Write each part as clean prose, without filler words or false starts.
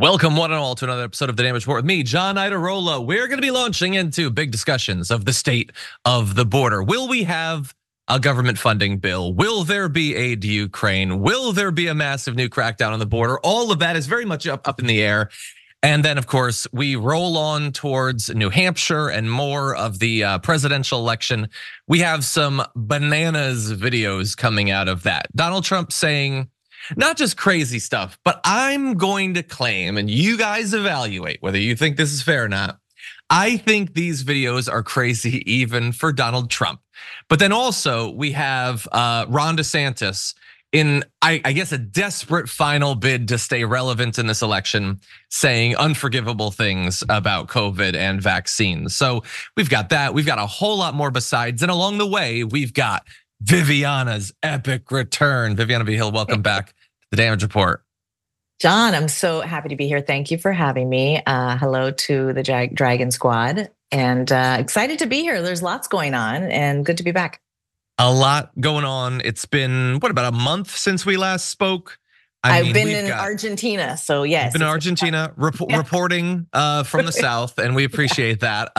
Welcome one and all to another episode of The Damage Report with me, John Iadarola. We're going to be launching into big discussions of the state of the border. Will we have a government funding bill? Will there be aid to Ukraine? Will there be a massive new crackdown on the border? All of that is very much up in the air. And then, of course, we roll on towards New Hampshire and more of the presidential election. We have some bananas videos coming out of that. Donald Trump saying not just crazy stuff, but I'm going to claim, and you guys evaluate whether you think this is fair or not. I think these videos are crazy even for Donald Trump. But then also we have Ron DeSantis in, I guess, a desperate final bid to stay relevant in this election, saying unforgivable things about COVID and vaccines. So we've got that. We've got a whole lot more besides. And along the way, we've got Viviana's epic return. Viviana V Hill, welcome back to The Damage Report. John, I'm so happy to be here. Thank you for having me. Hello to the Dragon Squad, and excited to be here. There's lots going on and good to be back. A lot going on. It's been, what, about a month since we last spoke? I've been in Argentina, so yes. Been in Argentina, reporting from the South, and we appreciate that.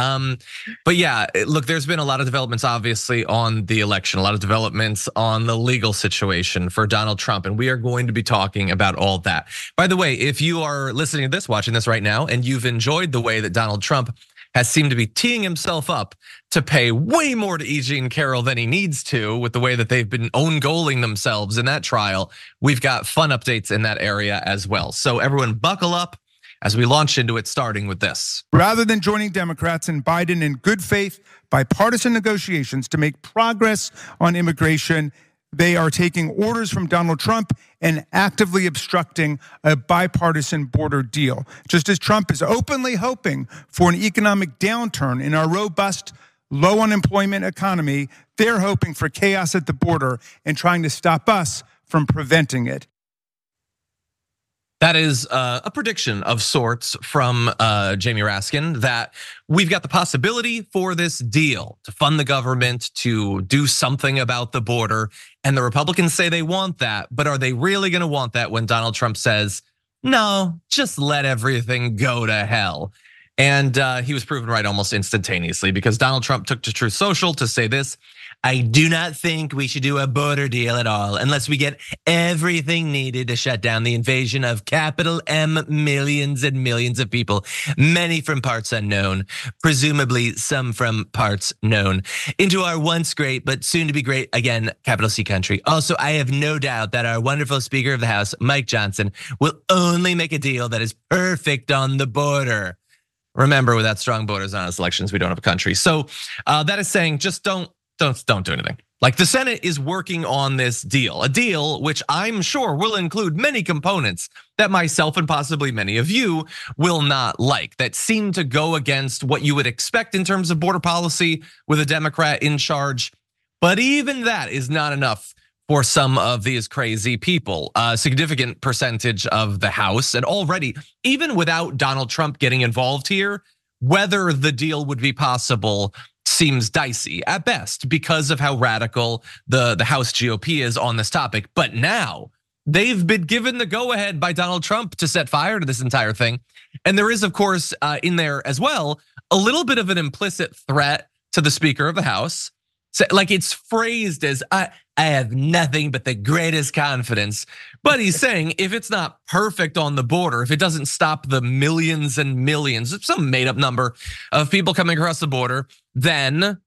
But yeah, look, there's been a lot of developments, obviously, on the election, a lot of developments on the legal situation for Donald Trump, and we are going to be talking about all that. By the way, if you are listening to this, watching this right now, and you've enjoyed the way that Donald Trump has seemed to be teeing himself up to pay way more to E. Jean Carroll than he needs to with the way that they've been own goaling themselves in that trial. We've got fun updates in that area as well. So everyone buckle up as we launch into it, starting with this. Rather than joining Democrats and Biden in good faith bipartisan negotiations to make progress on immigration, they are taking orders from Donald Trump and actively obstructing a bipartisan border deal. Just as Trump is openly hoping for an economic downturn in our robust, low unemployment economy, they're hoping for chaos at the border and trying to stop us from preventing it. That is a prediction of sorts from Jamie Raskin that we've got the possibility for this deal to fund the government, to do something about the border. And the Republicans say they want that, but are they really going to want that when Donald Trump says, no, just let everything go to hell? And he was proven right almost instantaneously, because Donald Trump took to Truth Social to say this: I do not think we should do a border deal at all unless we get everything needed to shut down the invasion of capital M millions and millions of people, many from parts unknown, presumably some from parts known, into our once great but soon to be great again capital C country. Also, I have no doubt that our wonderful Speaker of the House, Mike Johnson, will only make a deal that is perfect on the border. Remember, without strong borders on us elections, we don't have a country. So that is saying just don't do anything. Like, the Senate is working on this deal, a deal which I'm sure will include many components that myself and possibly many of you will not like, that seem to go against what you would expect in terms of border policy with a Democrat in charge. But even that is not enough for some of these crazy people. A significant percentage of the House, and already, even without Donald Trump getting involved here, whether the deal would be possible seems dicey at best because of how radical the House GOP is on this topic. But now they've been given the go-ahead by Donald Trump to set fire to this entire thing. And there is, of course, in there as well, a little bit of an implicit threat to the Speaker of the House. So, like, it's phrased as, I have nothing but the greatest confidence. But he's saying if it's not perfect on the border, if it doesn't stop the millions and millions, some made up number of people coming across the border, then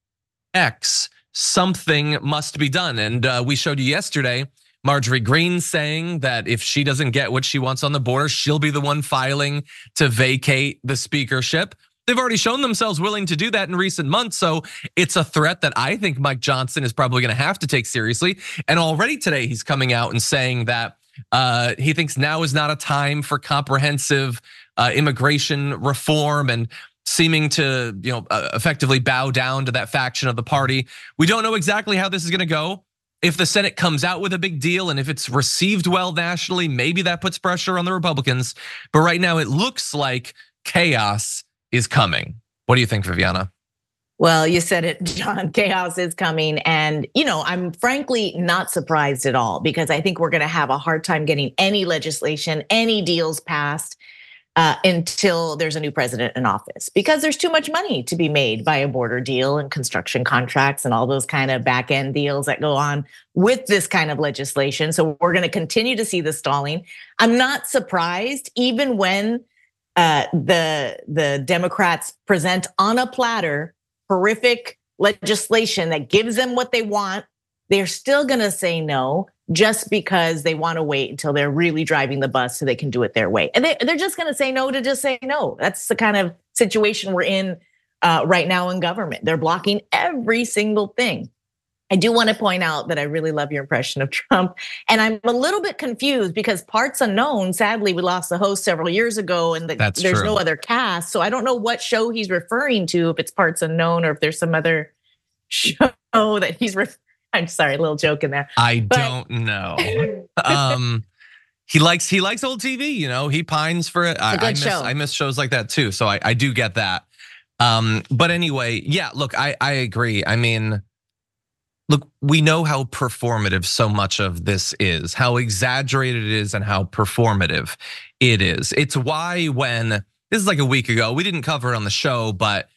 X, something must be done. And we showed you yesterday, Marjorie Greene saying that if she doesn't get what she wants on the border, she'll be the one filing to vacate the speakership. They've already shown themselves willing to do that in recent months. So it's a threat that I think Mike Johnson is probably going to have to take seriously. And already today he's coming out and saying that he thinks now is not a time for comprehensive immigration reform, and seeming to, you know, effectively bow down to that faction of the party. We don't know exactly how this is going to go. If the Senate comes out with a big deal and if it's received well nationally, maybe that puts pressure on the Republicans. But right now it looks like chaos is coming. What do you think, Viviana? Well, you said it, John, chaos is coming. And, you know, I'm frankly not surprised at all, because I think we're going to have a hard time getting any legislation, any deals passed until there's a new president in office, because there's too much money to be made by a border deal and construction contracts and all those kind of back end deals that go on with this kind of legislation. So we're going to continue to see the stalling. I'm not surprised, even when the Democrats present on a platter horrific legislation that gives them what they want, they're still going to say no, just because they want to wait until they're really driving the bus so they can do it their way. And they're just going to say no. That's the kind of situation we're in right now in government. They're blocking every single thing. I do want to point out that I really love your impression of Trump. And I'm a little bit confused because Parts Unknown, sadly, we lost the host several years ago, and there's no other cast. So I don't know what show he's referring to, if it's Parts Unknown or if there's some other show that he's referring. I'm sorry, a little joke in there. I don't know. He likes old TV, you know, he pines for it. I miss shows like that too, so I do get that. But anyway, yeah, look, I agree. I mean, look, we know how performative so much of this is, how exaggerated it is and how performative it is. It's why when, this is like a week ago, we didn't cover it on the show, but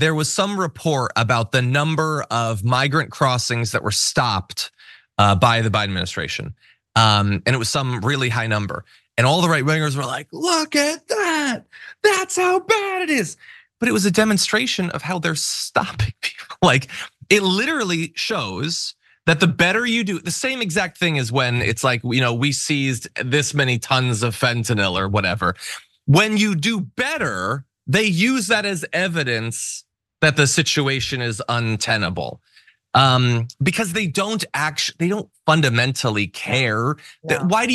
there was some report about the number of migrant crossings that were stopped by the Biden administration. And it was some really high number. And all the right wingers were like, look at that, that's how bad it is. But it was a demonstration of how they're stopping people. Like, it literally shows that the better you do, the same exact thing as when it's like, you know, we seized this many tons of fentanyl or whatever. When you do better, they use that as evidence that the situation is untenable, because they don't fundamentally care. No. Why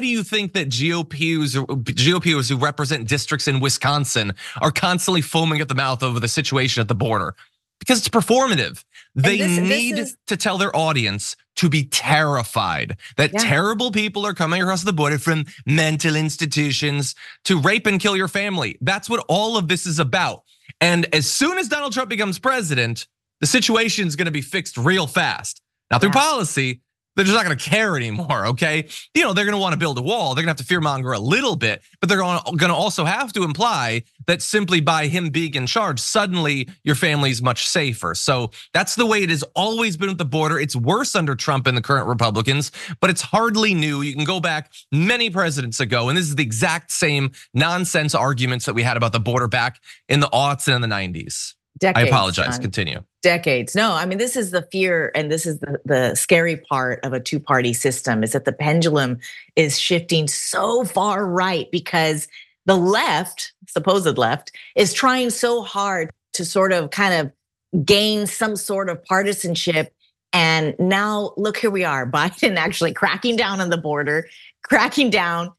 do you think that GOPers who represent districts in Wisconsin are constantly foaming at the mouth over the situation at the border? Because it's performative. They need to tell their audience to be terrified that terrible people are coming across the border from mental institutions to rape and kill your family. That's what all of this is about. And as soon as Donald Trump becomes president, the situation is going to be fixed real fast. Not through policy. They're just not going to care anymore, okay? You know, they're going to want to build a wall. They're going to have to fearmonger a little bit, but they're going to also have to imply that simply by him being in charge, suddenly your family's much safer. So that's the way it has always been at the border. It's worse under Trump and the current Republicans, but it's hardly new. You can go back many presidents ago, and this is the exact same nonsense arguments that we had about the border back in the aughts and in the 90s. Decades, I apologize, continue. Decades. No, I mean, this is the fear, and this is the scary part of a two-party system, is that the pendulum is shifting so far right because the left, supposed left, is trying so hard to sort of kind of gain some sort of partisanship. And now look, here we are, Biden actually cracking down on the border, cracking down,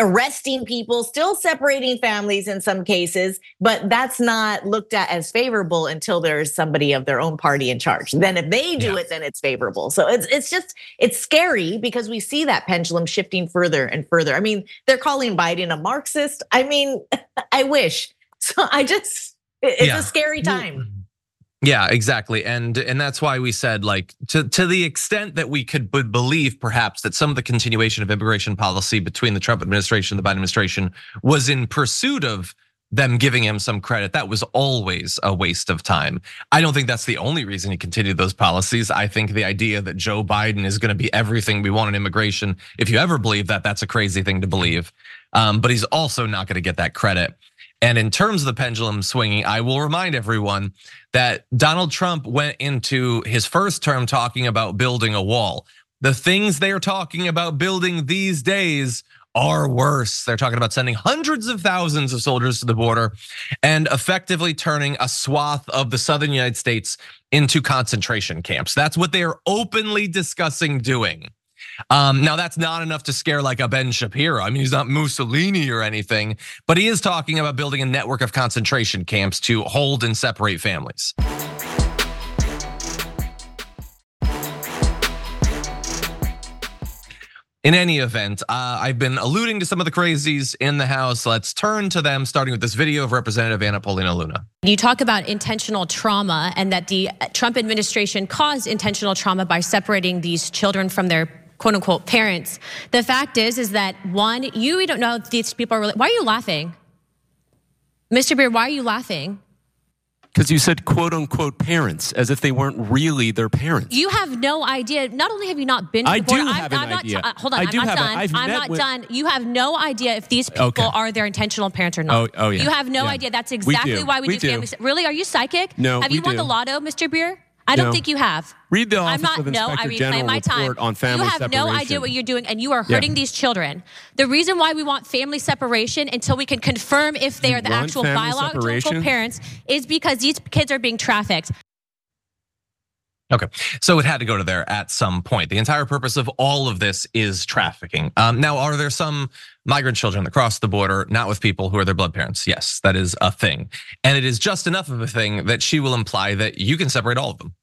arresting people, still separating families in some cases, but that's not looked at as favorable until there's somebody of their own party in charge. Then if they do it, then it's favorable. So it's scary because we see that pendulum shifting further and further. I mean, they're calling Biden a Marxist. I mean, I wish. So it's a scary time. Yeah, exactly. And that's why we said, like, to the extent that we could believe perhaps that some of the continuation of immigration policy between the Trump administration and the Biden administration was in pursuit of them giving him some credit, that was always a waste of time. I don't think that's the only reason he continued those policies. I think the idea that Joe Biden is going to be everything we want in immigration, if you ever believe that, that's a crazy thing to believe. But he's also not going to get that credit. And in terms of the pendulum swinging, I will remind everyone that Donald Trump went into his first term talking about building a wall. The things they're talking about building these days are worse. They're talking about sending hundreds of thousands of soldiers to the border and effectively turning a swath of the southern United States into concentration camps. That's what they are openly discussing doing. Now that's not enough to scare like a Ben Shapiro. I mean, he's not Mussolini or anything, but he is talking about building a network of concentration camps to hold and separate families. In any event, I've been alluding to some of the crazies in the House. Let's turn to them, starting with this video of Representative Anna Paulina Luna. You talk about intentional trauma and that the Trump administration caused intentional trauma by separating these children from their quote unquote parents. The fact is that one, you don't know if these people are really, why are you laughing? Mr. Bier, why are you laughing? Because you said quote unquote parents as if they weren't really their parents. You have no idea. Not only have you not been to the board. Hold on, I'm not done. You have no idea if these people are their intentional parents or not. You have no idea. That's exactly why we do family. Really, are you psychic? No, have you won the lotto, Mr. Bier? I don't think you have. Read the Office of Inspector General report on family separation. You have no idea what you're doing, and you are hurting these children. The reason why we want family separation until we can confirm if they are the actual biological parents is because these kids are being trafficked. Okay, so it had to go to there at some point. The entire purpose of all of this is trafficking. Now, are there some migrant children across the border, not with people who are their blood parents? Yes, that is a thing. And it is just enough of a thing that she will imply that you can separate all of them,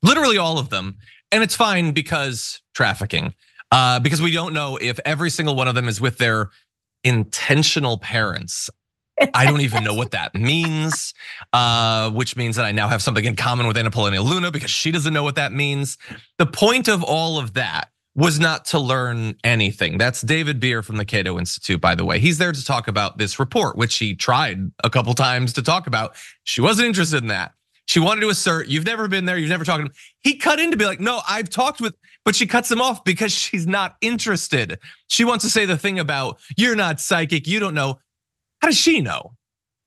literally all of them. And it's fine because trafficking, because we don't know if every single one of them is with their intentional parents. I don't even know what that means, which means that I now have something in common with Anna Paulina Luna because she doesn't know what that means. The point of all of that was not to learn anything. That's David Bier from the Cato Institute, by the way. He's there to talk about this report, which she tried a couple times to talk about. She wasn't interested in that. She wanted to assert, you've never been there, you've never talked to him. He cut in to be like, no, I've talked with, but she cuts him off because she's not interested. She wants to say the thing about, you're not psychic, you don't know. How does she know?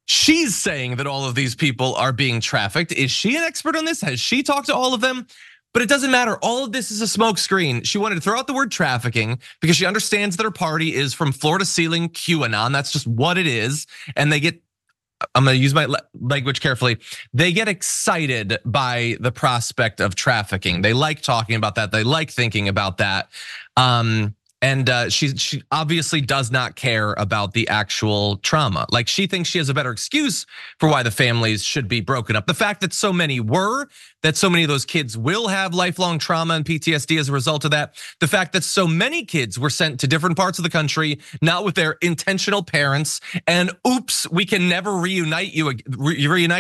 She's saying that all of these people are being trafficked. Is she an expert on this? Has she talked to all of them? But it doesn't matter. All of this is a smokescreen. She wanted to throw out the word trafficking because she understands that her party is from floor to ceiling QAnon. That's just what it is. And they get, I'm going to use my language carefully. They get excited by the prospect of trafficking. They like talking about that. They like thinking about that. And she obviously does not care about the actual trauma. Like she thinks she has a better excuse for why the families should be broken up. The fact that so many were, that so many of those kids will have lifelong trauma and PTSD as a result of that. The fact that so many kids were sent to different parts of the country, not with their intentional parents. And oops, we can never reunite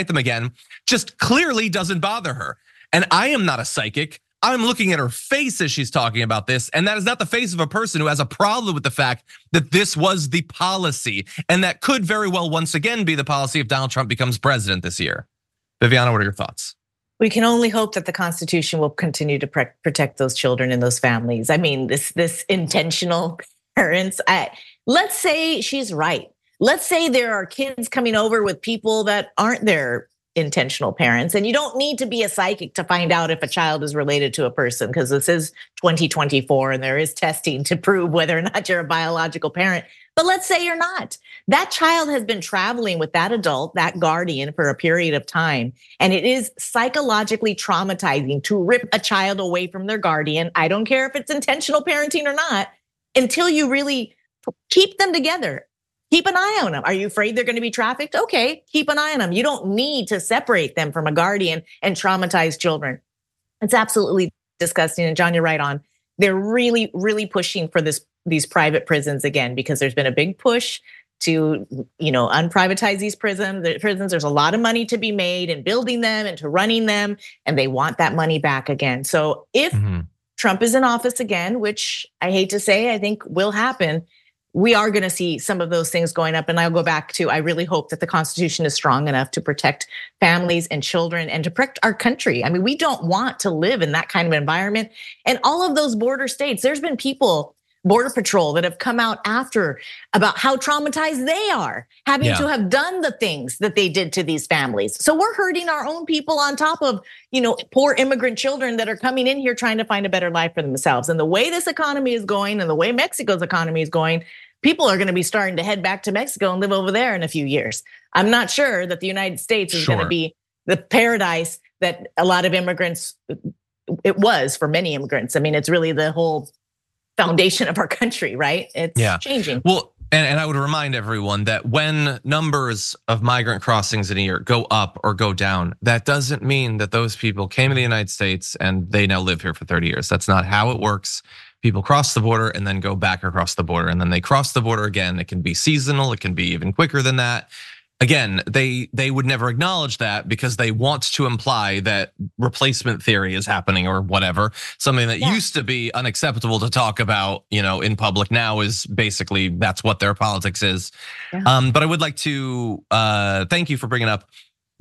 them again. Just clearly doesn't bother her. And I am not a psychic. I'm looking at her face as she's talking about this, and that is not the face of a person who has a problem with the fact that this was the policy, and that could very well once again be the policy if Donald Trump becomes president this year. Viviana, what are your thoughts? We can only hope that the Constitution will continue to protect those children and those families. I mean, this intentional parents. Let's say she's right. Let's say there are kids coming over with people that aren't there. Intentional parents, and you don't need to be a psychic to find out if a child is related to a person, because this is 2024 and there is testing to prove whether or not you're a biological parent. But let's say you're not. That child has been traveling with that adult, that guardian, for a period of time, and it is psychologically traumatizing to rip a child away from their guardian. I don't care if it's intentional parenting or not, until you really keep them together. Keep an eye on them. Are you afraid they're going to be trafficked? Okay, keep an eye on them. You don't need to separate them from a guardian and traumatize children. It's absolutely disgusting. And John, you're right on. They're really, really pushing for these private prisons again, because there's been a big push to, unprivatize these prisons. There's a lot of money to be made in building them and to running them, and they want that money back again. So if Trump is in office again, which I hate to say, I think will happen, we are going to see some of those things going up. And I'll go back to, I really hope that the Constitution is strong enough to protect families and children and to protect our country. I mean, we don't want to live in that kind of environment. And all of those border states, there's been people, Border Patrol, that have come out after about how traumatized they are, having to have done the things that they did to these families. So we're hurting our own people on top of, poor immigrant children that are coming in here trying to find a better life for themselves. And the way this economy is going and the way Mexico's economy is going, people are going to be starting to head back to Mexico and live over there in a few years. I'm not sure that the United States is going to be the paradise that a lot of immigrants, it was for many immigrants. I mean, it's really the whole foundation of our country, right? It's changing. Well, and I would remind everyone that when numbers of migrant crossings in a year go up or go down, that doesn't mean that those people came to the United States and they now live here for 30 years. That's not how it works. People cross the border and then go back across the border, and then they cross the border again. It can be seasonal, it can be even quicker than that. Again, they would never acknowledge that because they want to imply that replacement theory is happening or whatever. Something that used to be unacceptable to talk about, you know, in public now is basically that's what their politics is. Yeah. But I would like to thank you for bringing up.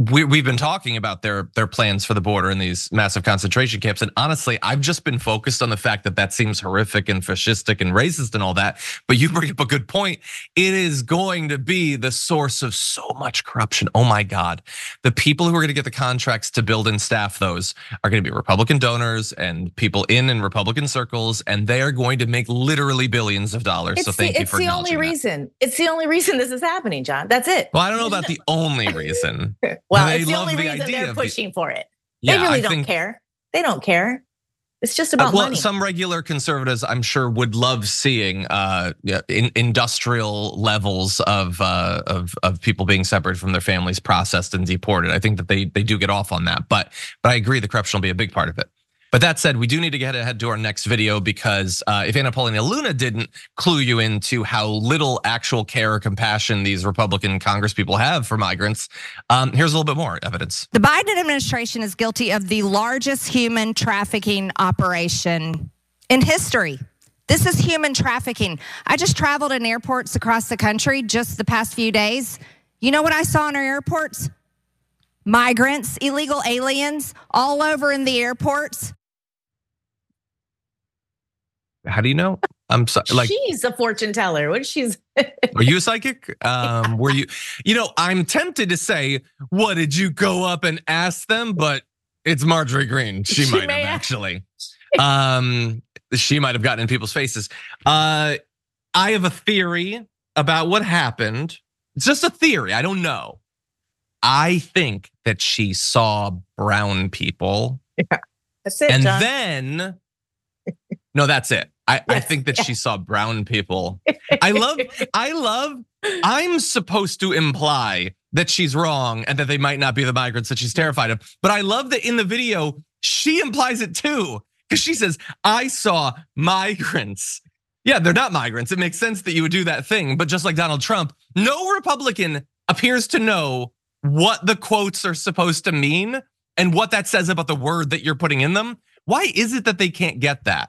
We've been talking about their plans for the border and these massive concentration camps. And honestly, I've just been focused on the fact that that seems horrific and fascistic and racist and all that. But you bring up a good point. It is going to be the source of so much corruption. Oh my God. The people who are going to get the contracts to build and staff those are going to be Republican donors and people in Republican circles. And they are going to make literally billions of dollars. It's so thank you for acknowledging that. It's the only reason this is happening, John. That's it. Well, I don't know about the only reason. Well, it's the only reason they're pushing for it. They really don't care. They don't care. It's just about money. Some regular conservatives, I'm sure, would love seeing industrial levels of people being separated from their families, processed and deported. I think that they do get off on that, but I agree the corruption will be a big part of it. But that said, we do need to get ahead to our next video because if Anna Paulina Luna didn't clue you into how little actual care or compassion these Republican congresspeople have for migrants, here's a little bit more evidence. The Biden administration is guilty of the largest human trafficking operation in history. This is human trafficking. I just traveled in airports across the country just the past few days. You know what I saw in our airports? Migrants, illegal aliens, all over in the airports. How do you know? I'm sorry. Like, she's a fortune teller. What she's? Are you a psychic? Were you? You know, I'm tempted to say, "What did you go up and ask them?" But it's Marjorie Greene. She might have actually. She might have gotten in people's faces. I have a theory about what happened. It's just a theory. I don't know. I think that she saw brown people. Yeah, that's it, and John. Then, no, that's it. I think that she saw brown people. I'm supposed to imply that she's wrong and that they might not be the migrants that she's terrified of. But I love that in the video, she implies it too. Because she says, I saw migrants. Yeah, they're not migrants. It makes sense that you would do that thing. But just like Donald Trump, no Republican appears to know what the quotes are supposed to mean and what that says about the word that you're putting in them. Why is it that they can't get that?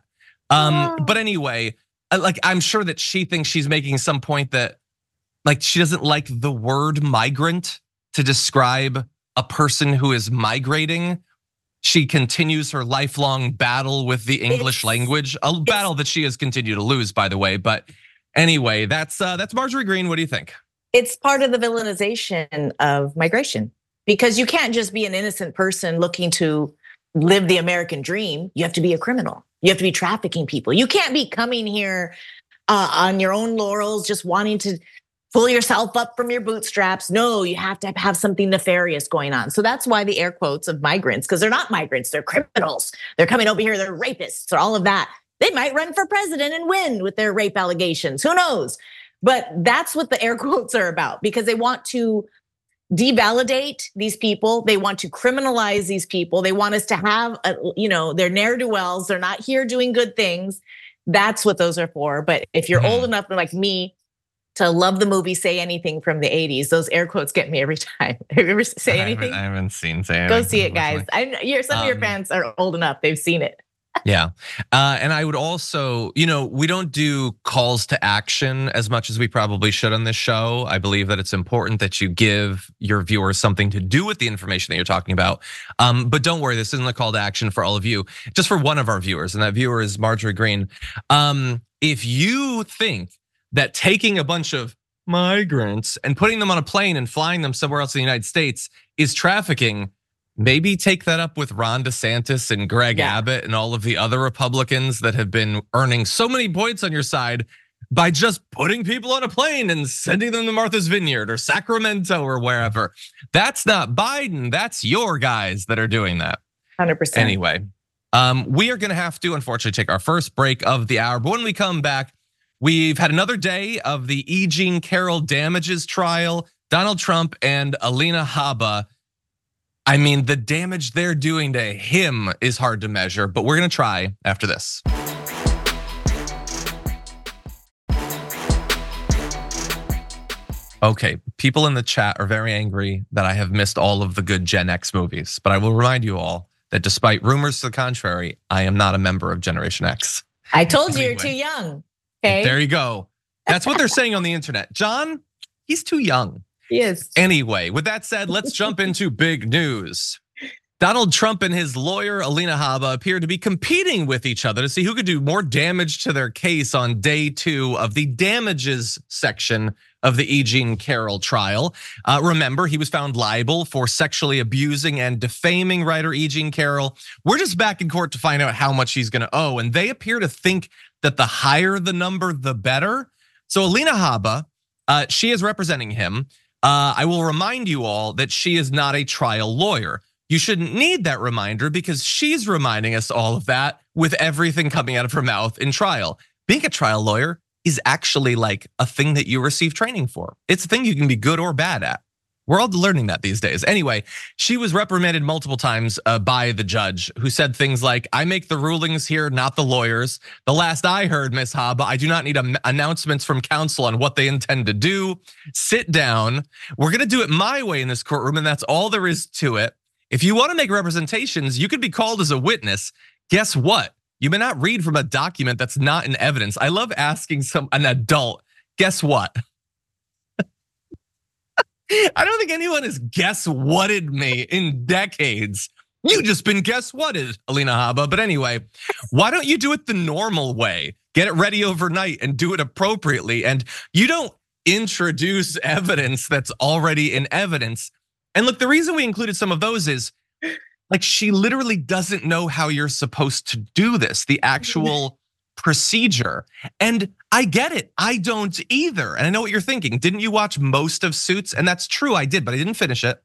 But anyway, like I'm sure that she thinks she's making some point that like she doesn't like the word migrant to describe a person who is migrating. She continues her lifelong battle with the English language, a battle that she has continued to lose, by the way. But anyway, that's Marjorie Greene. What do you think? It's part of the villainization of migration because you can't just be an innocent person looking to live the American dream. You have to be a criminal. You have to be trafficking people. You can't be coming here on your own laurels, just wanting to pull yourself up from your bootstraps. No, you have to have something nefarious going on. So that's why the air quotes of migrants, because they're not migrants, they're criminals. They're coming over here, they're rapists or all of that. They might run for president and win with their rape allegations, who knows? But that's what the air quotes are about because they want to devalidate these people. They want to criminalize these people. They want us to have, they're ne'er-do-wells. They're not here doing good things. That's what those are for. But if you're old enough like me to love the movie Say Anything from the 80s, those air quotes get me every time. Have you ever Say Anything? I haven't seen Say Anything. Go see it, guys. Some of your fans are old enough. They've seen it. Yeah, and I would also, we don't do calls to action as much as we probably should on this show. I believe that it's important that you give your viewers something to do with the information that you're talking about. But don't worry, this isn't a call to action for all of you, just for one of our viewers, and that viewer is Marjorie Greene. If you think that taking a bunch of migrants and putting them on a plane and flying them somewhere else in the United States is trafficking, maybe take that up with Ron DeSantis and Greg Abbott and all of the other Republicans that have been earning so many points on your side by just putting people on a plane and sending them to Martha's Vineyard or Sacramento or wherever. That's not Biden, that's your guys that are doing that. 100%. Anyway, we are gonna have to unfortunately take our first break of the hour, but when we come back, we've had another day of the E. Jean Carroll damages trial, Donald Trump and Alina Habba. I mean, the damage they're doing to him is hard to measure, but we're gonna try after this. Okay, people in the chat are very angry that I have missed all of the good Gen X movies, but I will remind you all that despite rumors to the contrary, I am not a member of Generation X. I told you, anyway, you're too young. Okay. There you go. That's what they're saying on the internet. John, he's too young. He is. Anyway, with that said, let's jump into big news. Donald Trump and his lawyer, Alina Habba, appear to be competing with each other to see who could do more damage to their case on day two of the damages section of the E. Jean Carroll trial. Remember, he was found liable for sexually abusing and defaming writer E. Jean Carroll. We're just back in court to find out how much he's gonna owe, and they appear to think that the higher the number, the better. So Alina Habba, she is representing him. I will remind you all that she is not a trial lawyer. You shouldn't need that reminder because she's reminding us all of that with everything coming out of her mouth in trial. Being a trial lawyer is actually like a thing that you receive training for. It's a thing you can be good or bad at. We're all learning that these days. Anyway, she was reprimanded multiple times by the judge who said things like, I make the rulings here, not the lawyers. The last I heard, Ms. Habba, I do not need announcements from counsel on what they intend to do. Sit down. We're gonna do it my way in this courtroom, and that's all there is to it. If you want to make representations, you could be called as a witness. Guess what? You may not read from a document that's not in evidence. I love asking an adult, guess what? I don't think anyone has guess whatted me in decades. You just been guess whatted, Alina Habba. But anyway, why don't you do it the normal way? Get it ready overnight and do it appropriately. And you don't introduce evidence that's already in evidence. And look, the reason we included some of those is like she literally doesn't know how you're supposed to do this, the actual procedure. And I get it, I don't either. And I know what you're thinking. Didn't you watch most of Suits? And that's true, I did, but I didn't finish it.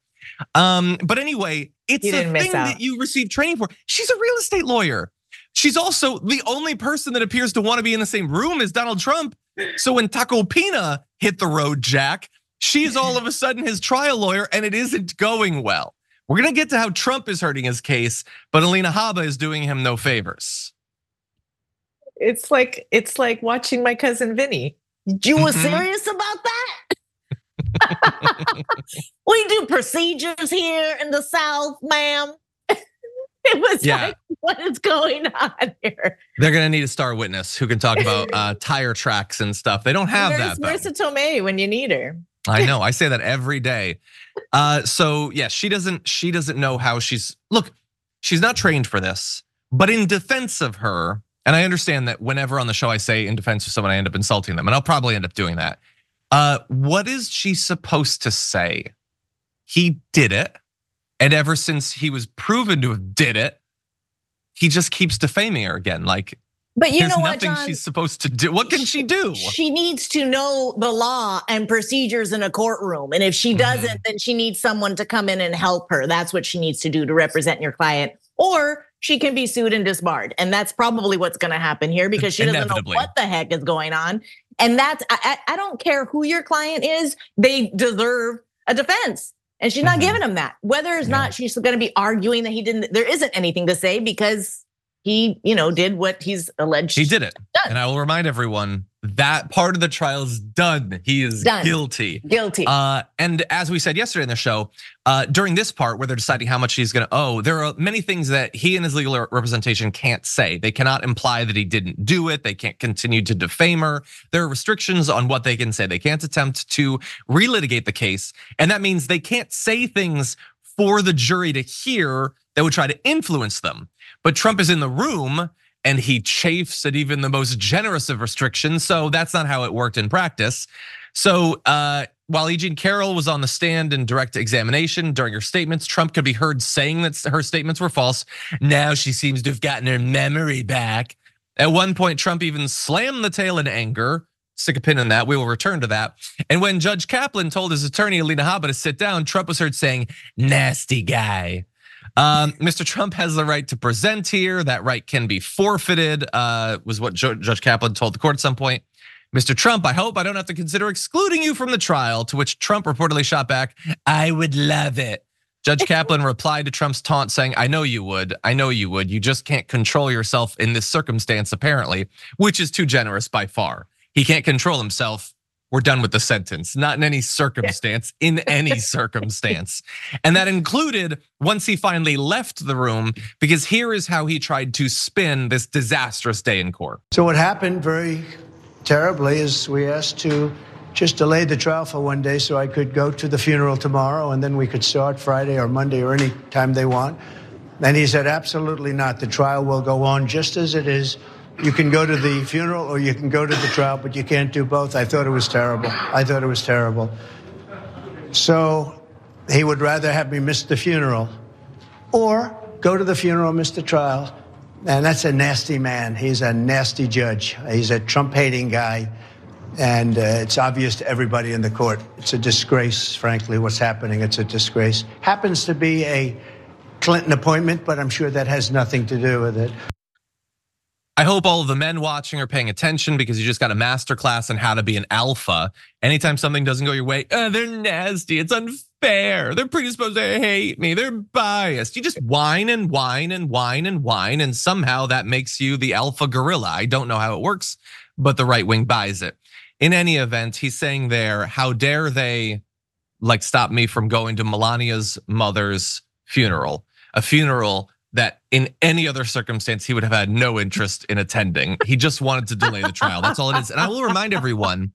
But anyway, it's a thing that you receive training for. She's a real estate lawyer. She's also the only person that appears to want to be in the same room as Donald Trump. So when Taco Pina hit the road, Jack, she's all of a sudden his trial lawyer, and it isn't going well. We're gonna get to how Trump is hurting his case, but Alina Habba is doing him no favors. It's like watching my cousin Vinny. You were serious about that? We do procedures here in the South, ma'am. It was like, what is going on here? They're gonna need a star witness who can talk about tire tracks and stuff. They don't have that. Marissa Tomei when you need her. I know, I say that every day. So yeah, she doesn't know how she's not trained for this, but in defense of her, and I understand that whenever on the show I say in defense of someone, I end up insulting them, and I'll probably end up doing that. What is she supposed to say? He did it, and ever since he was proven to have did it, he just keeps defaming her again, like. But you know what, John? She's supposed to do. What can she do? She needs to know the law and procedures in a courtroom. And if she doesn't, then she needs someone to come in and help her. That's what she needs to do to represent your client. Or she can be sued and disbarred. And that's probably what's going to happen here because she doesn't know what the heck is going on. And that's, I don't care who your client is, they deserve a defense. And she's not giving him that. Whether or not she's going to be arguing that he didn't, there isn't anything to say because he, did what he's alleged. He did it. Done. And I will remind everyone that part of the trial's done. He is guilty. Guilty. And as we said yesterday in the show, during this part where they're deciding how much he's going to owe, there are many things that he and his legal representation can't say. They cannot imply that he didn't do it. They can't continue to defame her. There are restrictions on what they can say. They can't attempt to relitigate the case. And that means they can't say things for the jury to hear that would try to influence them. But Trump is in the room and he chafes at even the most generous of restrictions. So that's not how it worked in practice. So while E. Jean Carroll was on the stand in direct examination during her statements, Trump could be heard saying that her statements were false. Now she seems to have gotten her memory back. At one point, Trump even slammed the table in anger. Stick a pin in that, we will return to that. And when Judge Kaplan told his attorney, Alina Habba, to sit down, Trump was heard saying, nasty guy. Mr. Trump has the right to present here. That right can be forfeited, was what Judge Kaplan told the court at some point. Mr. Trump, I hope I don't have to consider excluding you from the trial, to which Trump reportedly shot back, I would love it. Judge Kaplan replied to Trump's taunt saying, I know you would, I know you would. You just can't control yourself in this circumstance apparently, which is too generous by far. He can't control himself. we're done with the sentence, not in any circumstance, in any circumstance. And that included once he finally left the room, because here is how he tried to spin this disastrous day in court. So what happened very terribly is we asked to just delay the trial for one day so I could go to the funeral tomorrow and then we could start Friday or Monday or any time they want. And he said, absolutely not. The trial will go on just as it is. You can go to the funeral or you can go to the trial, but you can't do both. I thought it was terrible. So he would rather have me miss the funeral or go to the funeral, miss the trial. And that's a nasty man. He's a nasty judge. He's a Trump-hating guy. And it's obvious to everybody in the court. It's a disgrace, frankly, what's happening. It's a disgrace. Happens to be a Clinton appointment, but I'm sure that has nothing to do with it. I hope all of the men watching are paying attention because you just got a masterclass on how to be an alpha. Anytime something doesn't go your way, they're nasty, it's unfair, they're predisposed to hate me, they're biased. You just whine and whine and whine and whine, and somehow that makes you the alpha gorilla. I don't know how it works, but the right wing buys it. In any event, he's saying there, how dare they like stop me from going to Melania's mother's funeral, a funeral that in any other circumstance, he would have had no interest in attending. He just wanted to delay the trial. That's all it is. And I will remind everyone,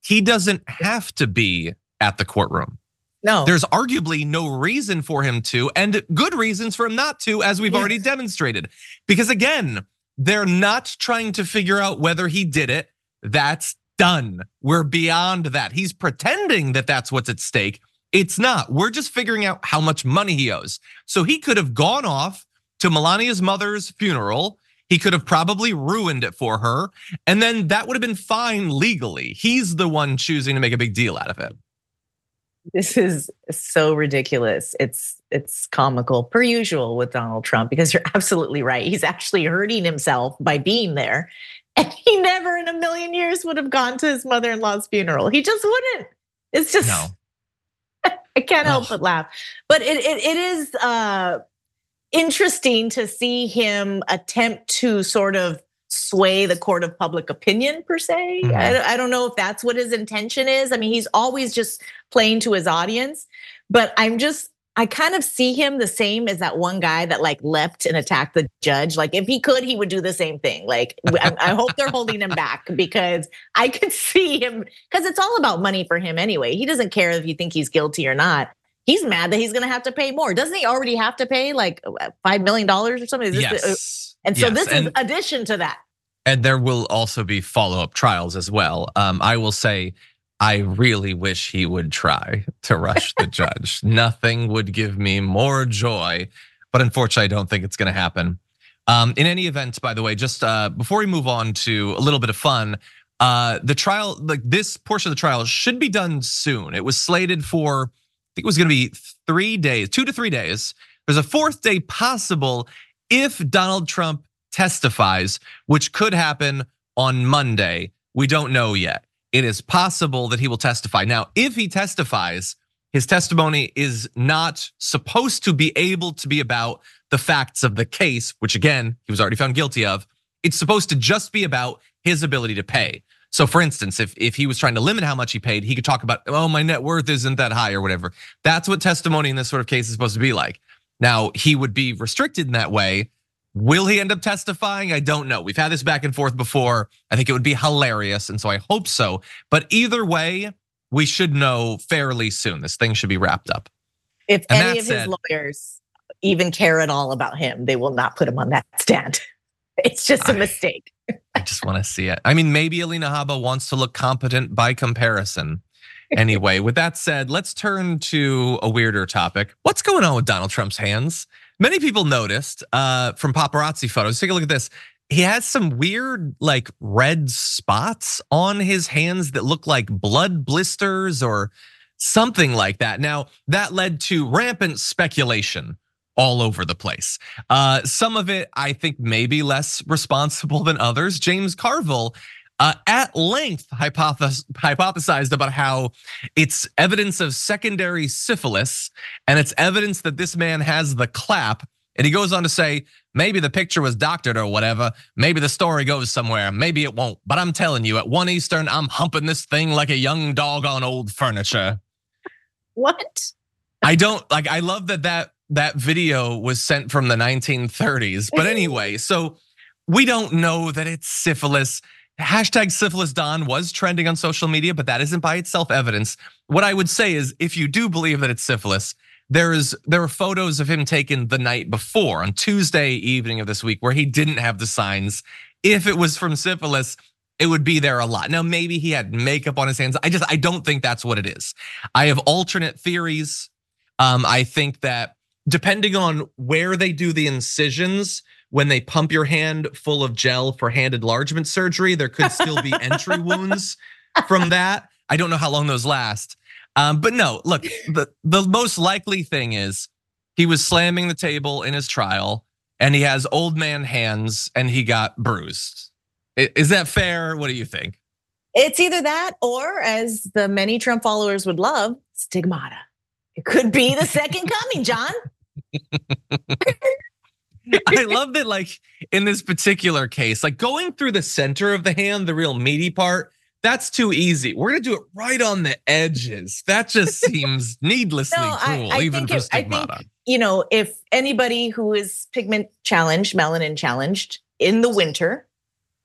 he doesn't have to be at the courtroom. No. There's arguably no reason for him to, and good reasons for him not to, as we've already demonstrated. Because again, they're not trying to figure out whether he did it. That's done. We're beyond that. He's pretending that that's what's at stake. It's not. We're just figuring out how much money he owes. So he could have gone off to Melania's mother's funeral. He could have probably ruined it for her. And then that would have been fine legally. He's the one choosing to make a big deal out of it. This is so ridiculous. It's comical, per usual with Donald Trump, because you're absolutely right. He's actually hurting himself by being there. And he never in a million years would have gone to his mother-in-law's funeral. He just wouldn't. It's just, no. I can't help but laugh. But it is, interesting to see him attempt to sort of sway the court of public opinion, per se. Mm-hmm. I don't know if that's what his intention is. I mean, he's always just playing to his audience, but I kind of see him the same as that one guy that like leapt and attacked the judge. Like if he could, he would do the same thing. Like I hope they're holding him back, because I could see him, because it's all about money for him anyway. He doesn't care if you think he's guilty or not. He's mad that he's gonna have to pay more. Doesn't he already have to pay like $5 million or something? Yes. And so this is addition to that. And there will also be follow-up trials as well. I will say, I really wish he would try to rush the judge. Nothing would give me more joy, but unfortunately, I don't think it's gonna happen. In any event, by the way, just before we move on to a little bit of fun, the trial, like this portion of the trial should be done soon. It was slated for, I think it was gonna be 3 days, 2 to 3 days. There's a fourth day possible if Donald Trump testifies, which could happen on Monday. We don't know yet. It is possible that he will testify. Now, if he testifies, his testimony is not supposed to be able to be about the facts of the case, which again, he was already found guilty of. It's supposed to just be about his ability to pay. So for instance, if he was trying to limit how much he paid, he could talk about, oh, my net worth isn't that high or whatever. That's what testimony in this sort of case is supposed to be like. Now, he would be restricted in that way. Will he end up testifying? I don't know. We've had this back and forth before. I think it would be hilarious, and so I hope so. But either way, we should know fairly soon. This thing should be wrapped up. If any of his lawyers even care at all about him, they will not put him on that stand. It's just a mistake. I just want to see it. I mean, maybe Alina Habba wants to look competent by comparison. Anyway, with that said, let's turn to a weirder topic. What's going on with Donald Trump's hands? Many people noticed from paparazzi photos. Take a look at this. He has some weird like red spots on his hands that look like blood blisters or something like that. Now, that led to rampant speculation all over the place. Some of it, I think, maybe less responsible than others. James Carville at length hypothesized about how it's evidence of secondary syphilis, and it's evidence that this man has the clap, And he goes on to say, maybe the picture was doctored or whatever. Maybe the story goes somewhere. Maybe it won't. But I'm telling you, at 1 Eastern, I'm humping this thing like a young dog on old furniture. What? I love that video was sent from the 1930s. But anyway, so we don't know that it's syphilis. #SyphilisDon was trending on social media, but that isn't by itself evidence. What I would say is, if you do believe that it's syphilis, there are photos of him taken the night before on Tuesday evening of this week where he didn't have the signs. If it was from syphilis, it would be there a lot. Now, maybe he had makeup on his hands. I don't think that's what it is. I have alternate theories. I think that depending on where they do the incisions, when they pump your hand full of gel for hand enlargement surgery, there could still be entry wounds from that. I don't know how long those last. But no, look, the most likely thing is he was slamming the table in his trial and he has old man hands and he got bruised. Is that fair? What do you think? It's either that or, as the many Trump followers would love, stigmata. It could be the second coming, John. I love that, like, in this particular case, like going through the center of the hand, the real meaty part, that's too easy. We're going to do it right on the edges. That just seems needlessly cruel, even for stigmata. I think, if anybody who is pigment challenged, melanin challenged in the winter,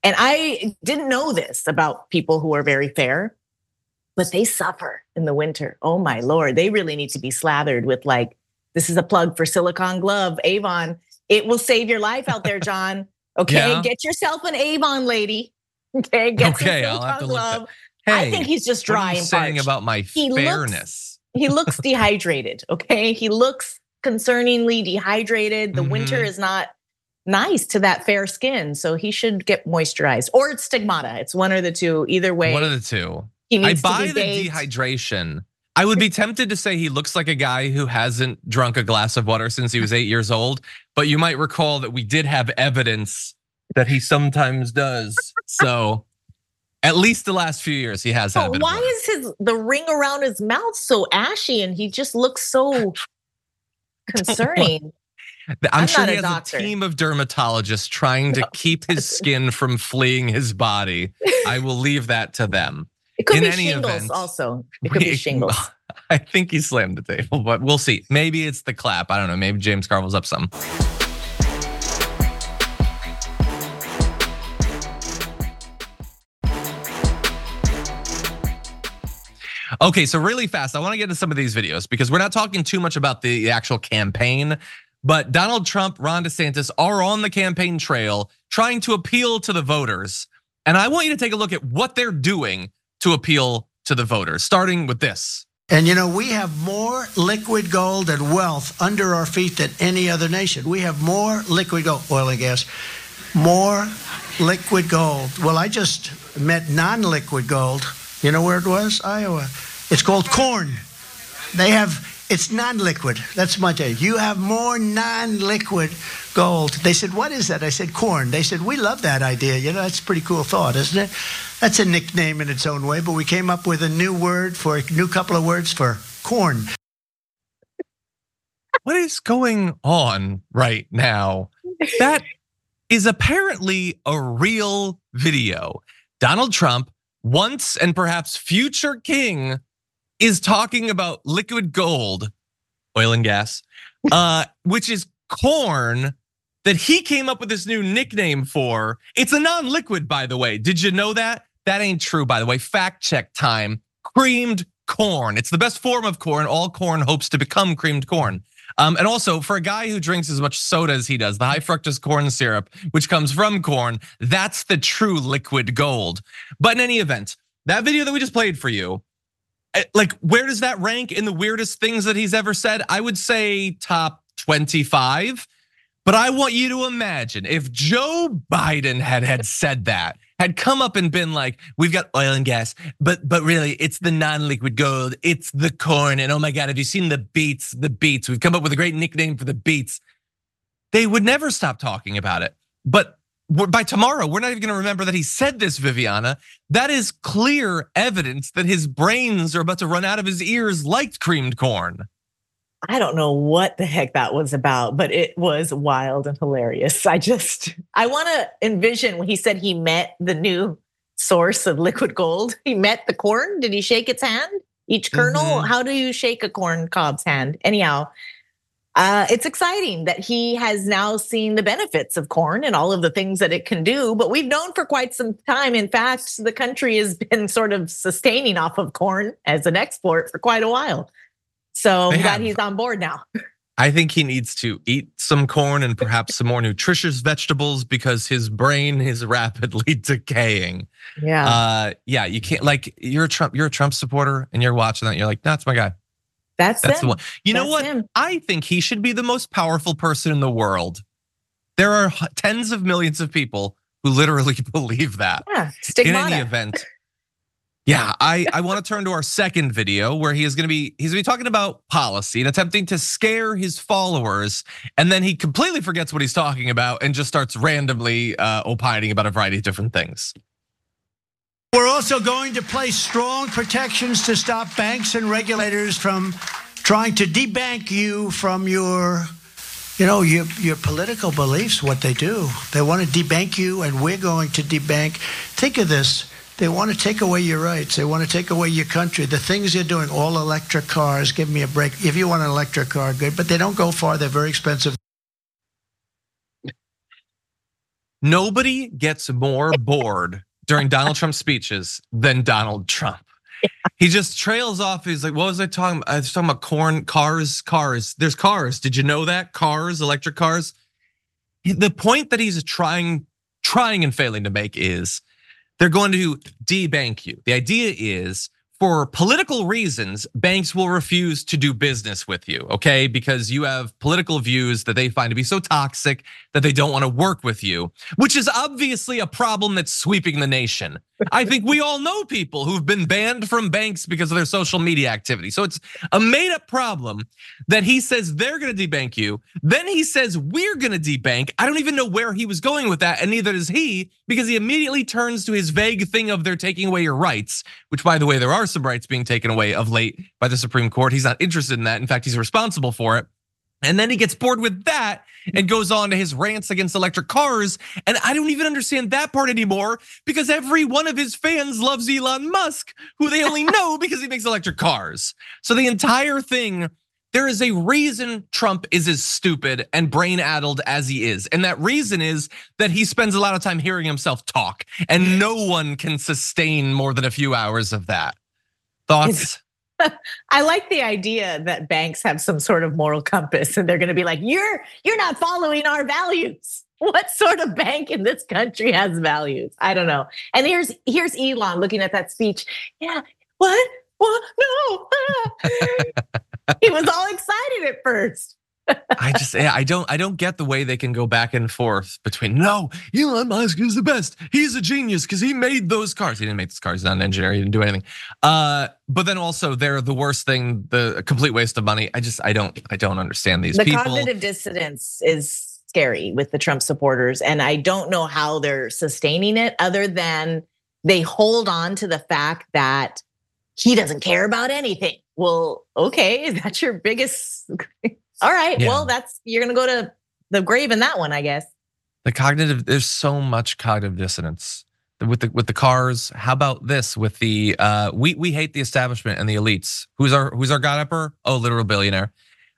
and I didn't know this about people who are very fair, but they suffer in the winter. Oh my Lord, they really need to be slathered with, like, this is a plug for Silicone Glove, Avon. It will save your life out there, John. Okay, yeah. Get yourself an Avon lady. Okay, I'll have to look. Hey, I think he's just dry and parched. What are you saying about my fairness? He looks dehydrated. Okay, he looks concerningly dehydrated. The winter is not nice to that fair skin, so he should get moisturized, or it's stigmata. It's one or the two. Either way, one of the two. I buy the dehydration. I would be tempted to say he looks like a guy who hasn't drunk a glass of water since he was 8 years old. But you might recall that we did have evidence that he sometimes does. So at least the last few years he has had. Why is the ring around his mouth so ashy and he just looks so concerning? I'm sure he has a team of dermatologists trying to keep his skin from fleeing his body. I will leave that to them. It could be shingles also. It could be shingles. I think he slammed the table, but we'll see. Maybe it's the clap. I don't know. Maybe James Carville's up some. Okay, so really fast, I want to get into some of these videos because we're not talking too much about the actual campaign. But Donald Trump, Ron DeSantis are on the campaign trail trying to appeal to the voters. And I want you to take a look at what they're doing to appeal to the voters, starting with this. And we have more liquid gold and wealth under our feet than any other nation. We have more liquid gold, oil and gas, more liquid gold. Well, I just met non-liquid gold. You know where it was? Iowa. It's called corn. It's non-liquid. That's my take. You have more non-liquid gold. They said, what is that? I said, corn. They said, we love that idea. That's a pretty cool thought, isn't it? That's a nickname in its own way, but we came up with a new couple of words for corn. What is going on right now? That is apparently a real video. Donald Trump, once and perhaps future king, is talking about liquid gold, oil and gas, which is corn that he came up with this new nickname for. It's a non-liquid, by the way. Did you know that? That ain't true, by the way. Fact check time. Creamed corn. It's the best form of corn. All corn hopes to become creamed corn. And also, for a guy who drinks as much soda as he does, the high fructose corn syrup, which comes from corn, that's the true liquid gold. But in any event, that video that we just played for you, like, where does that rank in the weirdest things that he's ever said? I would say top 25. But I want you to imagine if Joe Biden had said that, had come up and been like, we've got oil and gas, but really it's the non-liquid gold, it's the corn. And oh my God, have you seen the beets? The beets, we've come up with a great nickname for the beets. They would never stop talking about it. But by tomorrow, we're not even gonna remember that he said this, Viviana. That is clear evidence that his brains are about to run out of his ears like creamed corn. I don't know what the heck that was about, but it was wild and hilarious. I want to envision when he said he met the new source of liquid gold. He met the corn. Did he shake its hand? Each kernel? Mm-hmm. How do you shake a corn cob's hand? Anyhow, it's exciting that he has now seen the benefits of corn and all of the things that it can do. But we've known for quite some time. In fact, the country has been sort of sustaining off of corn as an export for quite a while. So I'm glad he's on board now. I think he needs to eat some corn and perhaps some more nutritious vegetables because his brain is rapidly decaying. Yeah. Yeah, you can't, like, you're a Trump supporter and you're watching that and you're like, that's my guy. That's the one. You know what? Him. I think he should be the most powerful person in the world. There are tens of millions of people who literally believe that. Yeah, stigmata. In any event. Yeah, I want to turn to our second video where he's gonna be talking about policy and attempting to scare his followers, and then he completely forgets what he's talking about and just starts randomly opining about a variety of different things. We're also going to place strong protections to stop banks and regulators from trying to debank you from your political beliefs. What they do, they want to debank you, and we're going to debank. Think of this. They want to take away your rights. They want to take away your country. The things they're doing, all electric cars, give me a break. If you want an electric car, good, but they don't go far. They're very expensive. Nobody gets more bored during Donald Trump's speeches than Donald Trump. Yeah. He just trails off. He's like, what was I talking about? I was talking about corn, cars. There's cars. Did you know that? Cars, electric cars. The point that he's trying and failing to make is, they're going to debank you. The idea is, for political reasons, banks will refuse to do business with you, okay? Because you have political views that they find to be so toxic that they don't want to work with you, which is obviously a problem that's sweeping the nation. I think we all know people who've been banned from banks because of their social media activity. So it's a made up problem that he says they're gonna debank you. Then he says we're gonna debank. I don't even know where he was going with that, and neither does he, because he immediately turns to his vague thing of they're taking away your rights, which, by the way, there are some rights being taken away of late by the Supreme Court. He's not interested in that. In fact, he's responsible for it. And then he gets bored with that and goes on to his rants against electric cars. And I don't even understand that part anymore, because every one of his fans loves Elon Musk, who they only know because he makes electric cars. So the entire thing, there is a reason Trump is as stupid and brain-addled as he is. And that reason is that he spends a lot of time hearing himself talk, and no one can sustain more than a few hours of that. Thoughts? I like the idea that banks have some sort of moral compass, and they're going to be like, you're not following our values. What sort of bank in this country has values? I don't know. And here's Elon looking at that speech. Yeah, what? No. He was all excited at first. I don't get the way they can go back and forth between, no, Elon Musk is the best. He's a genius because he made those cars. He didn't make those cars. He's not an engineer. He didn't do anything. But then also, they're the worst thing. The complete waste of money. I don't understand these people. The cognitive dissonance is scary with the Trump supporters, and I don't know how they're sustaining it, other than they hold on to the fact that he doesn't care about anything. Well, okay, that's your biggest. All right, yeah. Well, you're gonna go to the grave in that one, I guess. There's so much cognitive dissonance with the cars. How about this with the we hate the establishment and the elites? Who's our god-upper? Oh, literal billionaire.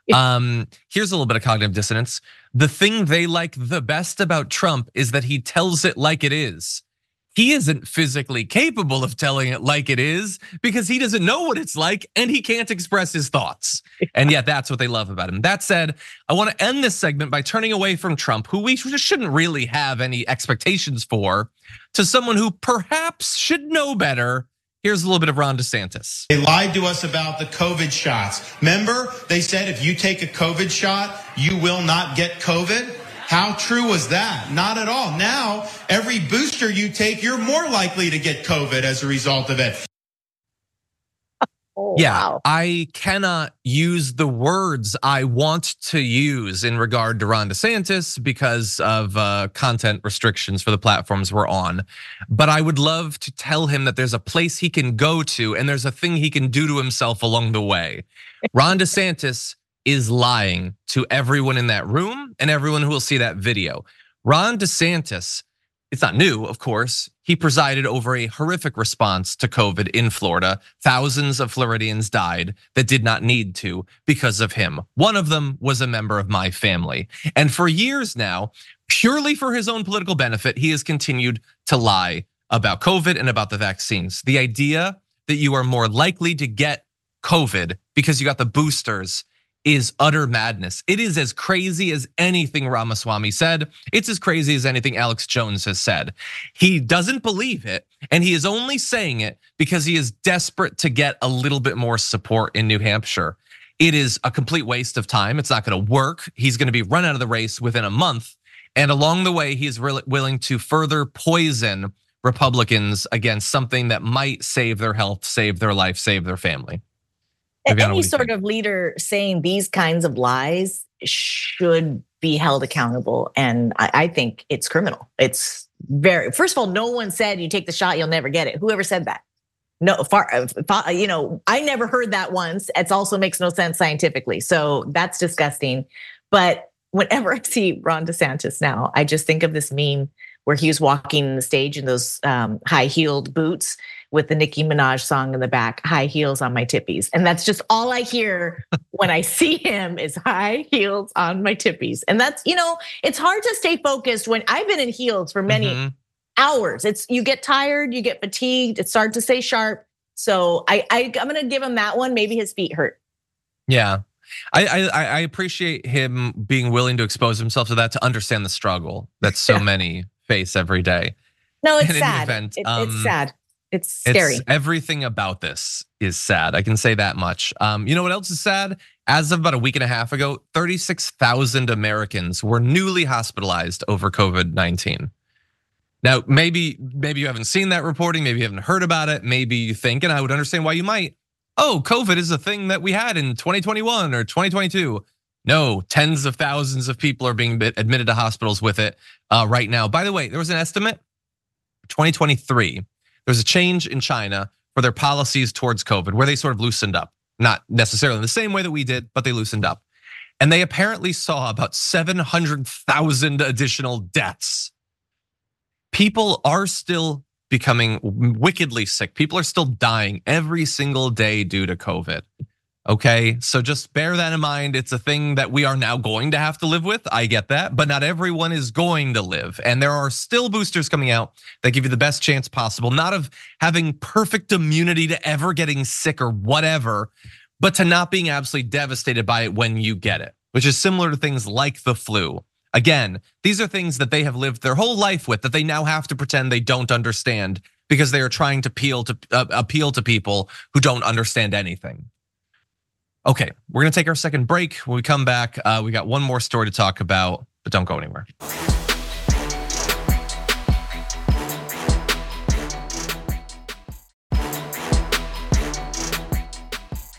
Here's a little bit of cognitive dissonance. The thing they like the best about Trump is that he tells it like it is. He isn't physically capable of telling it like it is, because he doesn't know what it's like and he can't express his thoughts. And yet that's what they love about him. That said, I want to end this segment by turning away from Trump, who we just shouldn't really have any expectations for, to someone who perhaps should know better. Here's a little bit of Ron DeSantis. They lied to us about the COVID shots. Remember, they said if you take a COVID shot, you will not get COVID. How true was that? Not at all. Now, every booster you take, you're more likely to get COVID as a result of it. Oh, yeah, wow. I cannot use the words I want to use in regard to Ron DeSantis because of content restrictions for the platforms we're on. But I would love to tell him that there's a place he can go to and there's a thing he can do to himself along the way. Ron DeSantis is lying to everyone in that room and everyone who will see that video. Ron DeSantis, it's not new, of course. He presided over a horrific response to COVID in Florida. Thousands of Floridians died that did not need to because of him. One of them was a member of my family. And for years now, purely for his own political benefit, he has continued to lie about COVID and about the vaccines. The idea that you are more likely to get COVID because you got the boosters is utter madness. It is as crazy as anything Ramaswamy said. It's as crazy as anything Alex Jones has said. He doesn't believe it, and he is only saying it because he is desperate to get a little bit more support in New Hampshire. It is a complete waste of time. It's not gonna work. He's gonna be run out of the race within a month. And along the way, he is willing to further poison Republicans against something that might save their health, save their life, save their family. Any sort of leader saying these kinds of lies should be held accountable. And I think it's criminal. It's very, first of all, no one said you take the shot, you'll never get it. Whoever said that? No, I never heard that once. It also makes no sense scientifically. So that's disgusting. But whenever I see Ron DeSantis now, I just think of this meme where he was walking the stage in those high-heeled boots with the Nicki Minaj song in the back, high heels on my tippies. And that's just all I hear when I see him is high heels on my tippies. And that's, it's hard to stay focused when I've been in heels for many hours. You get tired, you get fatigued, it's hard to stay sharp. So I'm gonna give him that one, maybe his feet hurt. Yeah, I appreciate him being willing to expose himself to that, to understand the struggle that so many face every day. No, it's sad, it's sad. It's scary. Everything about this is sad. I can say that much. You know what else is sad? As of about a week and a half ago, 36,000 Americans were newly hospitalized over COVID-19. Now, maybe you haven't seen that reporting. Maybe you haven't heard about it. Maybe you think, and I would understand why you might, COVID is a thing that we had in 2021 or 2022. No, tens of thousands of people are being admitted to hospitals with it right now. By the way, there was an estimate, 2023. There's a change in China for their policies towards COVID, where they sort of loosened up, not necessarily in the same way that we did, but they loosened up. And they apparently saw about 700,000 additional deaths. People are still becoming wickedly sick. People are still dying every single day due to COVID. Okay, so just bear that in mind. It's a thing that we are now going to have to live with. I get that, but not everyone is going to live. And there are still boosters coming out that give you the best chance possible, not of having perfect immunity to ever getting sick or whatever, but to not being absolutely devastated by it when you get it, which is similar to things like the flu. Again, these are things that they have lived their whole life with that they now have to pretend they don't understand because they are trying to appeal to people who don't understand anything. Okay, we're gonna take our second break. When we come back, we got one more story to talk about, but don't go anywhere.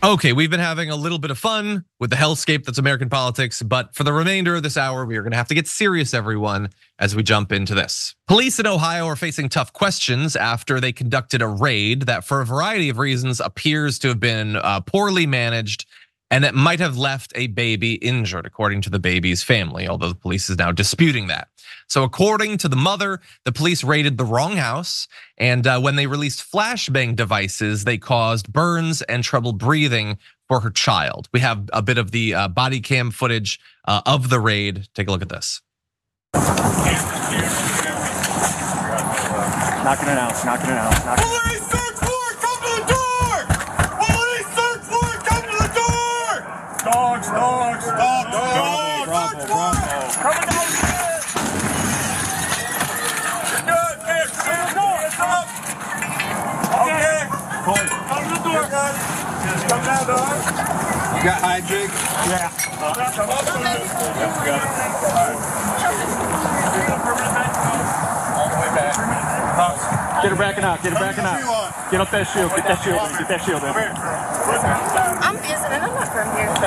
Okay, we've been having a little bit of fun with the hellscape that's American politics, but for the remainder of this hour, we are gonna have to get serious, everyone, as we jump into this. Police in Ohio are facing tough questions after they conducted a raid that, for a variety of reasons, appears to have been poorly managed, and that might have left a baby injured, according to the baby's family, although the police is now disputing that. So according to the mother, the police raided the wrong house, and when they released flashbang devices, they caused burns and trouble breathing for her child. We have a bit of the body cam footage of the raid. Take a look at this. Knocking it out, knocking it out, knocking it out. You got high drink? Yeah. Get her back and out, get her back and out. Get off that shield, get that shield, get that shield. I'm visiting, I'm not from here. Oh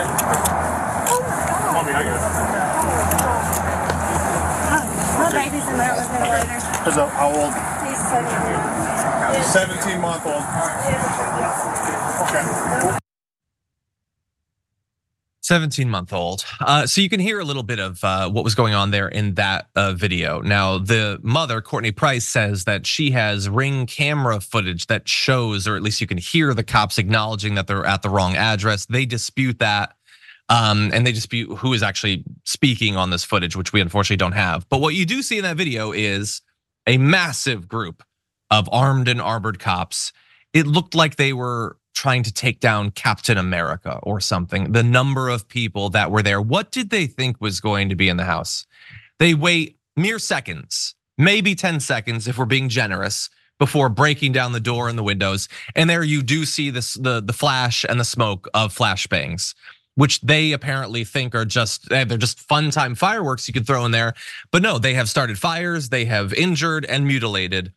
my God. My baby's in there with me later. How old? He's 17 month old. Okay. 17-month-old. So you can hear a little bit of what was going on there in that video. Now, the mother, Courtney Price, says that she has Ring camera footage that shows, or at least you can hear the cops acknowledging that they're at the wrong address. They dispute that, and they dispute who is actually speaking on this footage, which we unfortunately don't have. But what you do see in that video is a massive group of armed and armored cops. It looked like they were trying to take down Captain America or something. The number of people that were there, what did they think was going to be in the house? They wait mere seconds, maybe 10 seconds if we're being generous, before breaking down the door and the windows. And there you do see this, the flash and the smoke of flashbangs, which they apparently think are just, they're just fun time fireworks you could throw in there. But no, they have started fires, they have injured and mutilated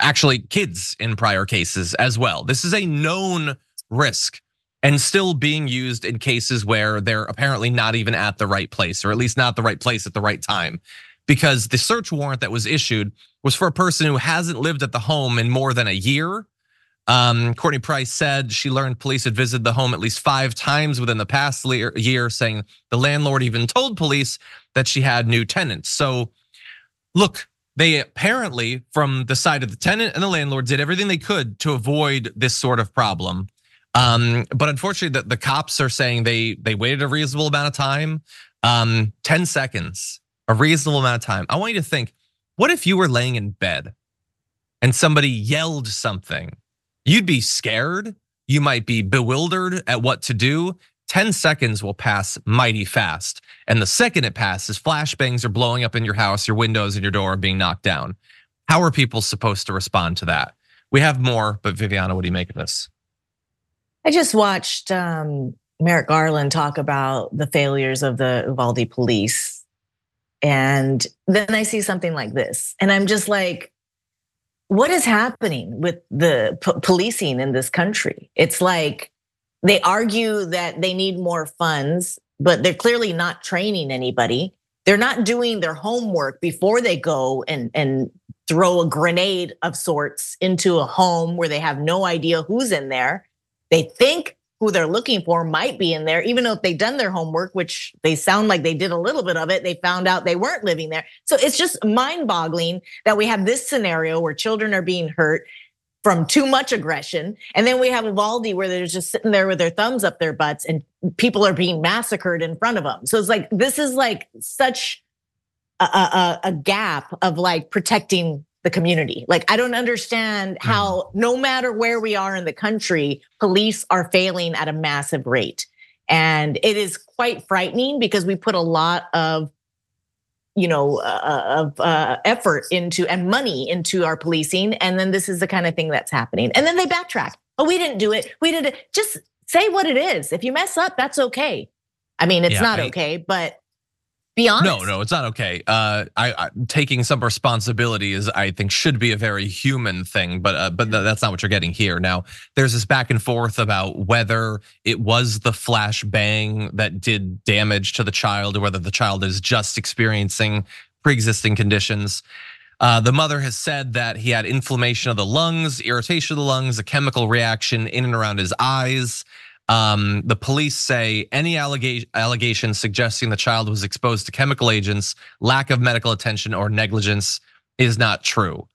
actually kids in prior cases as well. This is a known risk and still being used in cases where they're apparently not even at the right place, or at least not the right place at the right time. Because the search warrant that was issued was for a person who hasn't lived at the home in more than a year. Courtney Price said she learned police had visited the home at least 5 times within the past year, saying the landlord even told police that she had new tenants. So look, they apparently, from the side of the tenant and the landlord, did everything they could to avoid this sort of problem. But unfortunately, the cops are saying they waited a reasonable amount of time, 10 seconds, a reasonable amount of time. I want you to think, what if you were laying in bed and somebody yelled something? You'd be scared, you might be bewildered at what to do. 10 seconds will pass mighty fast. And the second it passes, flashbangs are blowing up in your house, your windows and your door are being knocked down. How are people supposed to respond to that? We have more, but Viviana, what do you make of this? I just watched Merrick Garland talk about the failures of the Uvalde police. And then I see something like this. And I'm just like, what is happening with the policing in this country? It's like, they argue that they need more funds, but they're clearly not training anybody. They're not doing their homework before they go and throw a grenade of sorts into a home where they have no idea who's in there. They think who they're looking for might be in there, even though if they've done their homework, which they sound like they did a little bit of it, they found out they weren't living there. So it's just mind-boggling that we have this scenario where children are being hurt from too much aggression. And then we have Uvalde where they're just sitting there with their thumbs up their butts and people are being massacred in front of them. So it's like, this is like such a gap of like protecting the community. Like, I don't understand how no matter where we are in the country, police are failing at a massive rate. And it is quite frightening because we put a lot of effort into and money into our policing. And then this is the kind of thing that's happening. And then they backtrack. Oh, we didn't do it. We did it. Just say what it is. If you mess up, that's okay. I mean, it's not okay, but be honest. No, it's not okay. I taking some responsibility is, I think, should be a very human thing, but that's not what you're getting here. Now, there's this back and forth about whether it was the flash bang that did damage to the child, or whether the child is just experiencing pre-existing conditions. The mother has said that he had inflammation of the lungs, irritation of the lungs, a chemical reaction in and around his eyes. The police say any allegations suggesting the child was exposed to chemical agents, lack of medical attention, or negligence is not true.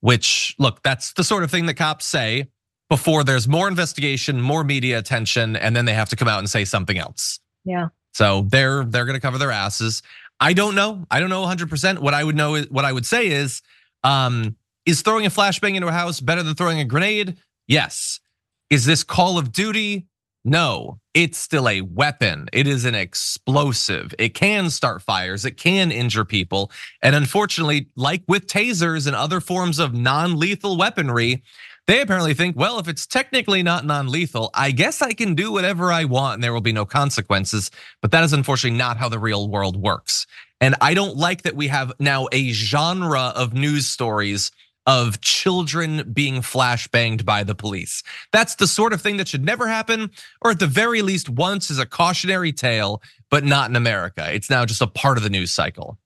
Which, look, that's the sort of thing that cops say before there's more investigation, more media attention, and then they have to come out and say something else. Yeah. So they're gonna cover their asses. I don't know 100%. What I would know is, what I would say is throwing a flashbang into a house better than throwing a grenade? Yes. Is this Call of Duty? No, it's still a weapon. It is an explosive. It can start fires. It can injure people. And unfortunately, like with tasers and other forms of non-lethal weaponry, they apparently think, well, if it's technically not non-lethal, I guess I can do whatever I want and there will be no consequences. But that is unfortunately not how the real world works. And I don't like that we have now a genre of news stories of children being flashbanged by the police. That's the sort of thing that should never happen, or at the very least once is a cautionary tale, but not in America. It's now just a part of the news cycle.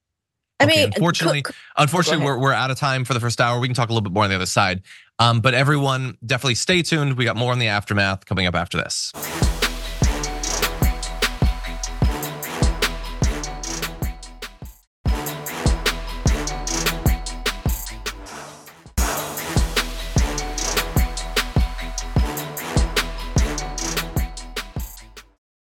I mean, unfortunately, we're out of time for the first hour. We can talk a little bit more on the other side, but everyone definitely stay tuned. We got more on the aftermath coming up after this.